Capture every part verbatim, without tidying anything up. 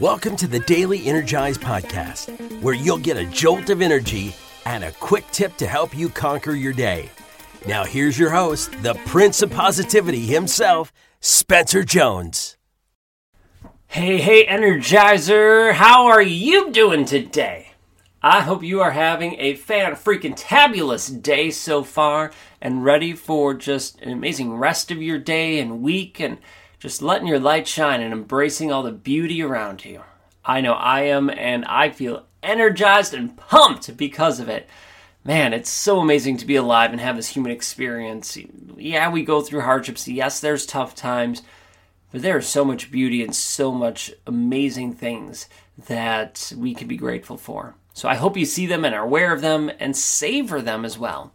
Welcome to the Daily Energize podcast, where you'll get a jolt of energy and a quick tip to help you conquer your day. Now here's your host, the Prince of Positivity himself, Spencer Jones. Hey, hey, Energizer, how are you doing today? I hope you are having a fan-freaking-tabulous day so far and ready for just an amazing rest of your day and week and just letting your light shine and embracing all the beauty around you. I know I am, and I feel energized and pumped because of it. Man, it's so amazing to be alive and have this human experience. Yeah, we go through hardships. Yes, there's tough times, but there is so much beauty and so much amazing things that we can be grateful for. So I hope you see them and are aware of them and savor them as well.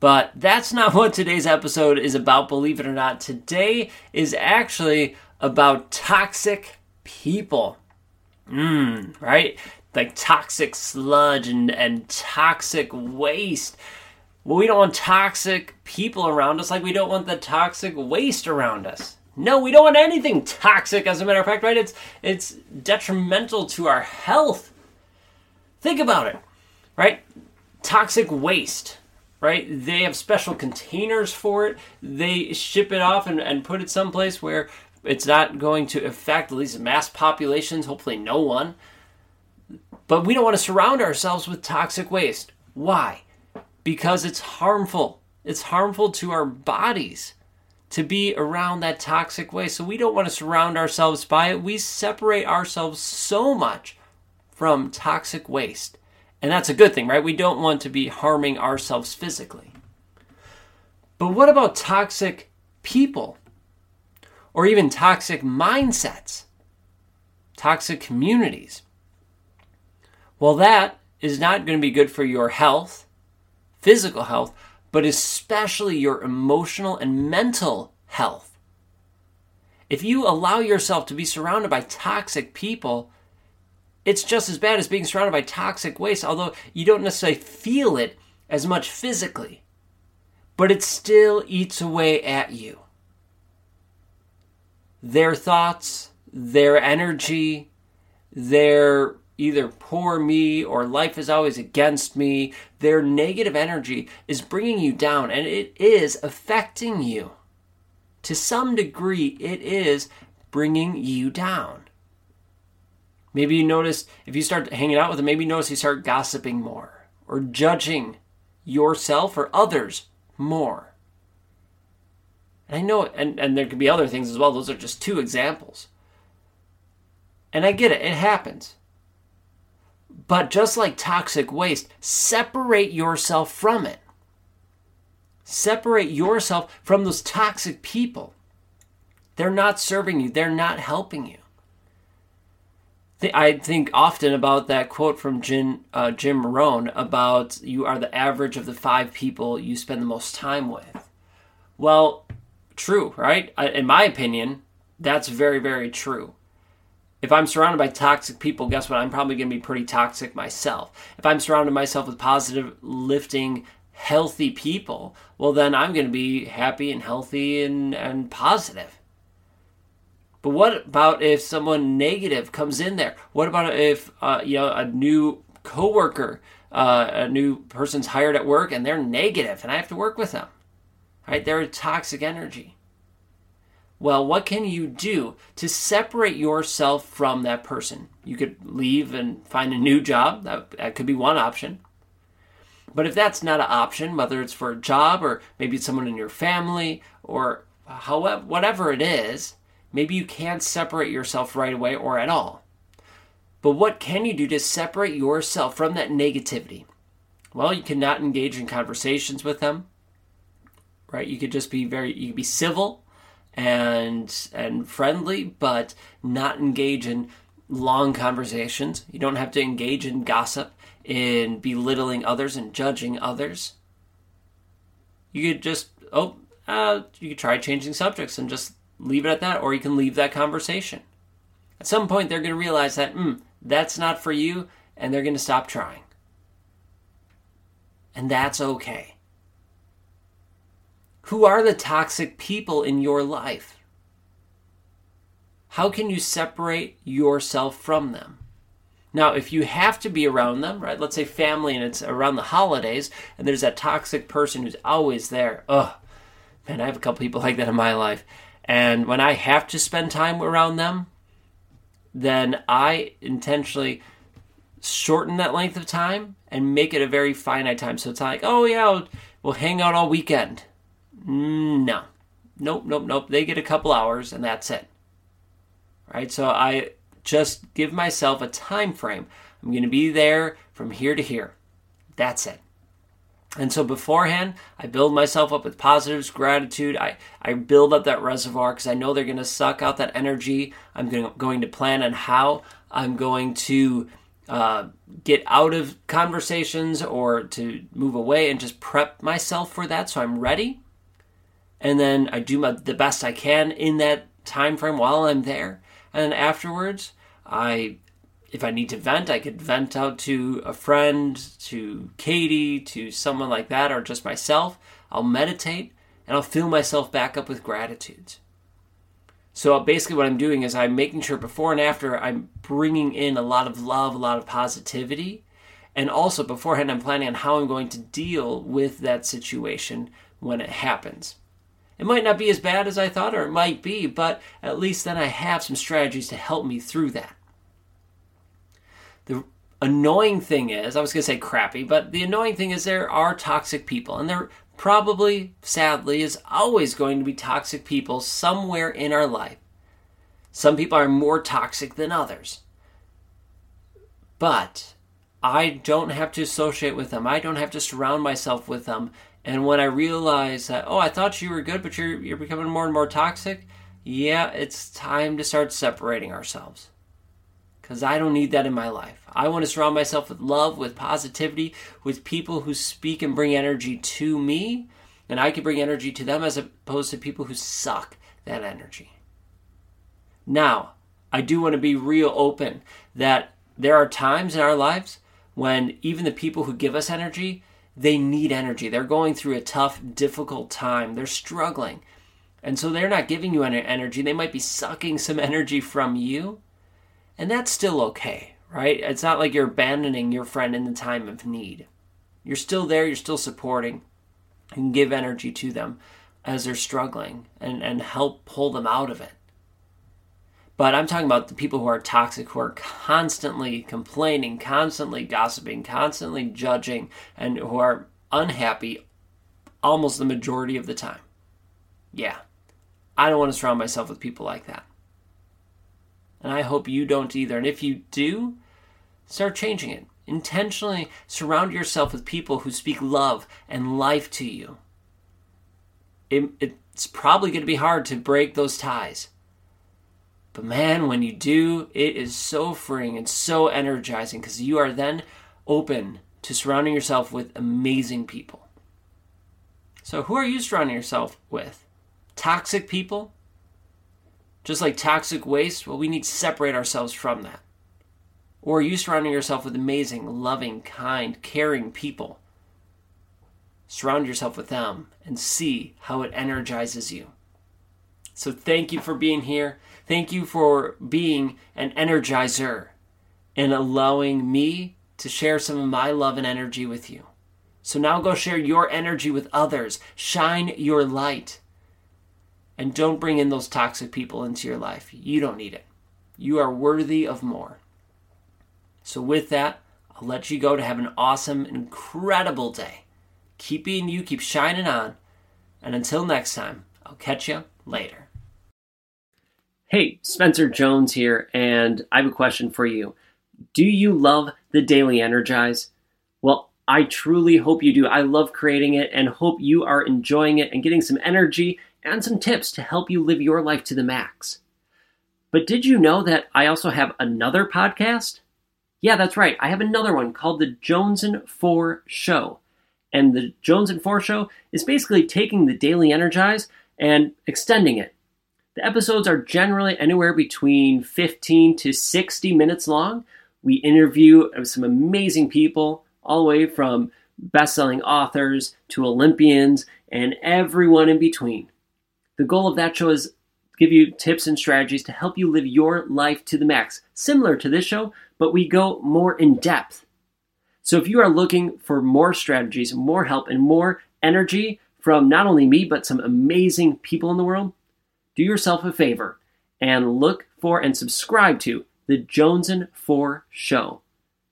But that's not what today's episode is about, believe it or not. Today is actually about toxic people. Mmm, right? Like toxic sludge and, and toxic waste. Well, we don't want toxic people around us like we don't want the toxic waste around us. No, we don't want anything toxic, as a matter of fact, right? It's it's detrimental to our health. Think about it, right? Toxic waste, right? They have special containers for it. They ship it off and, and put it someplace where it's not going to affect at least mass populations, hopefully no one. But we don't want to surround ourselves with toxic waste. Why? Because it's harmful. It's harmful to our bodies to be around that toxic waste. So we don't want to surround ourselves by it. We separate ourselves so much from toxic waste. And that's a good thing, right? We don't want to be harming ourselves physically. But what about toxic people? Or even toxic mindsets? Toxic communities? Well, that is not going to be good for your health, physical health, but especially your emotional and mental health. If you allow yourself to be surrounded by toxic people, it's just as bad as being surrounded by toxic waste, although you don't necessarily feel it as much physically. But it still eats away at you. Their thoughts, their energy, their either poor me or life is always against me, their negative energy is bringing you down, and it is affecting you. To some degree, it is bringing you down. Maybe you notice, if you start hanging out with them, maybe you notice you start gossiping more or judging yourself or others more. And I know, and, and there could be other things as well. Those are just two examples. And I get it. It happens. But just like toxic waste, separate yourself from it. Separate yourself from those toxic people. They're not serving you. They're not helping you. I think often about that quote from Jim, uh, Jim Marone about you are the average of the five people you spend the most time with. Well, true, right? In my opinion, that's very, very true. If I'm surrounded by toxic people, guess what? I'm probably going to be pretty toxic myself. If I'm surrounding myself with positive, lifting, healthy people, well, then I'm going to be happy and healthy and, and positive. But what about if someone negative comes in there? What about if uh, you know a new coworker, uh, a new person's hired at work, and they're negative, and I have to work with them? Right? They're a toxic energy. Well, what can you do to separate yourself from that person? You could leave and find a new job. That, that could be one option. But if that's not an option, whether it's for a job or maybe it's someone in your family or however, whatever it is. Maybe you can't separate yourself right away or at all. But what can you do to separate yourself from that negativity? Well, you cannot engage in conversations with them, right? You could just be very, you could be civil and and friendly, but not engage in long conversations. You don't have to engage in gossip, in belittling others and judging others. You could just, oh, uh, you could try changing subjects and just leave it at that, or you can leave that conversation. At some point, they're going to realize that, mm, that's not for you, and they're going to stop trying. And that's okay. Who are the toxic people in your life? how can you separate yourself from them? Now, if you have to be around them, right? Let's say family and it's around the holidays and there's that toxic person who's always there. Oh, man, I have a couple people like that in my life. And when I have to spend time around them, then I intentionally shorten that length of time and make it a very finite time. So it's not like, oh yeah, we'll hang out all weekend. No, nope, nope, nope. They get a couple hours and that's it. All right, so I just give myself a time frame. I'm going to be there from here to here. That's it. And so beforehand, I build myself up with positives, gratitude. I, I build up that reservoir because I know they're going to suck out that energy. I'm going, going to plan on how I'm going to uh, get out of conversations or to move away and just prep myself for that so I'm ready. And then I do my, the best I can in that time frame while I'm there. And then afterwards, I... if I need to vent, I could vent out to a friend, to Katie, to someone like that, or just myself. I'll meditate, and I'll fill myself back up with gratitude. So basically what I'm doing is I'm making sure before and after I'm bringing in a lot of love, a lot of positivity, and also beforehand I'm planning on how I'm going to deal with that situation when it happens. It might not be as bad as I thought, or it might be, but at least then I have some strategies to help me through that. The annoying thing is, I was going to say crappy, but the annoying thing is there are toxic people. And there probably, sadly, is always going to be toxic people somewhere in our life. Some people are more toxic than others. But I don't have to associate with them. I don't have to surround myself with them. And when I realize that, oh, I thought you were good, but you're, you're becoming more and more toxic, yeah, it's time to start separating ourselves. Because I don't need that in my life. I want to surround myself with love, with positivity, with people who speak and bring energy to me, and I can bring energy to them as opposed to people who suck that energy. Now, I do want to be real open that there are times in our lives when even the people who give us energy, they need energy. They're going through a tough, difficult time. They're struggling. And so they're not giving you any energy. They might be sucking some energy from you. And that's still okay, right? It's not like you're abandoning your friend in the time of need. You're still there. You're still supporting. You can give energy to them as they're struggling and, and help pull them out of it. But I'm talking about the people who are toxic, who are constantly complaining, constantly gossiping, constantly judging, and who are unhappy almost the majority of the time. Yeah, I don't want to surround myself with people like that. And I hope you don't either. And if you do, start changing it. Intentionally surround yourself with people who speak love and life to you. It, it's probably going to be hard to break those ties. But man, when you do, it is so freeing and so energizing because you are then open to surrounding yourself with amazing people. So who are you surrounding yourself with? Toxic people? Just like toxic waste, well, we need to separate ourselves from that. Or are you surrounding yourself with amazing, loving, kind, caring people? Surround yourself with them and see how it energizes you. So thank you for being here. Thank you for being an energizer and allowing me to share some of my love and energy with you. So now go share your energy with others. Shine your light. And don't bring in those toxic people into your life. You don't need it. You are worthy of more. So with that, I'll let you go to have an awesome, incredible day. Keep being you, keep shining on. And until next time, I'll catch you later. Hey, Spencer Jones here, and I have a question for you. Do you love the Daily Energize? Well, I truly hope you do. I love creating it and hope you are enjoying it and getting some energy and some tips to help you live your life to the max. But did you know that I also have another podcast? Yeah, that's right. I have another one called The Jones and Four Show. And The Jones and Four Show is basically taking the Daily Energize and extending it. The episodes are generally anywhere between fifteen to sixty minutes long. We interview some amazing people all the way from best-selling authors to Olympians and everyone in between. The goal of that show is give you tips and strategies to help you live your life to the max, similar to this show, but we go more in depth. So if you are looking for more strategies, more help, and more energy from not only me, but some amazing people in the world, do yourself a favor and look for and subscribe to the Jones and Four Show.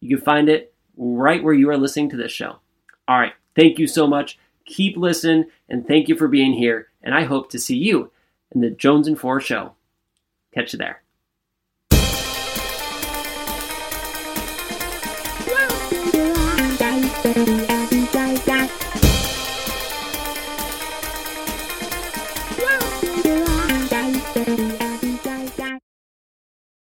You can find it right where you are listening to this show. All right. Thank you so much. Keep listening, and thank you for being here. And I hope to see you in the Jones and Four Show. Catch you there.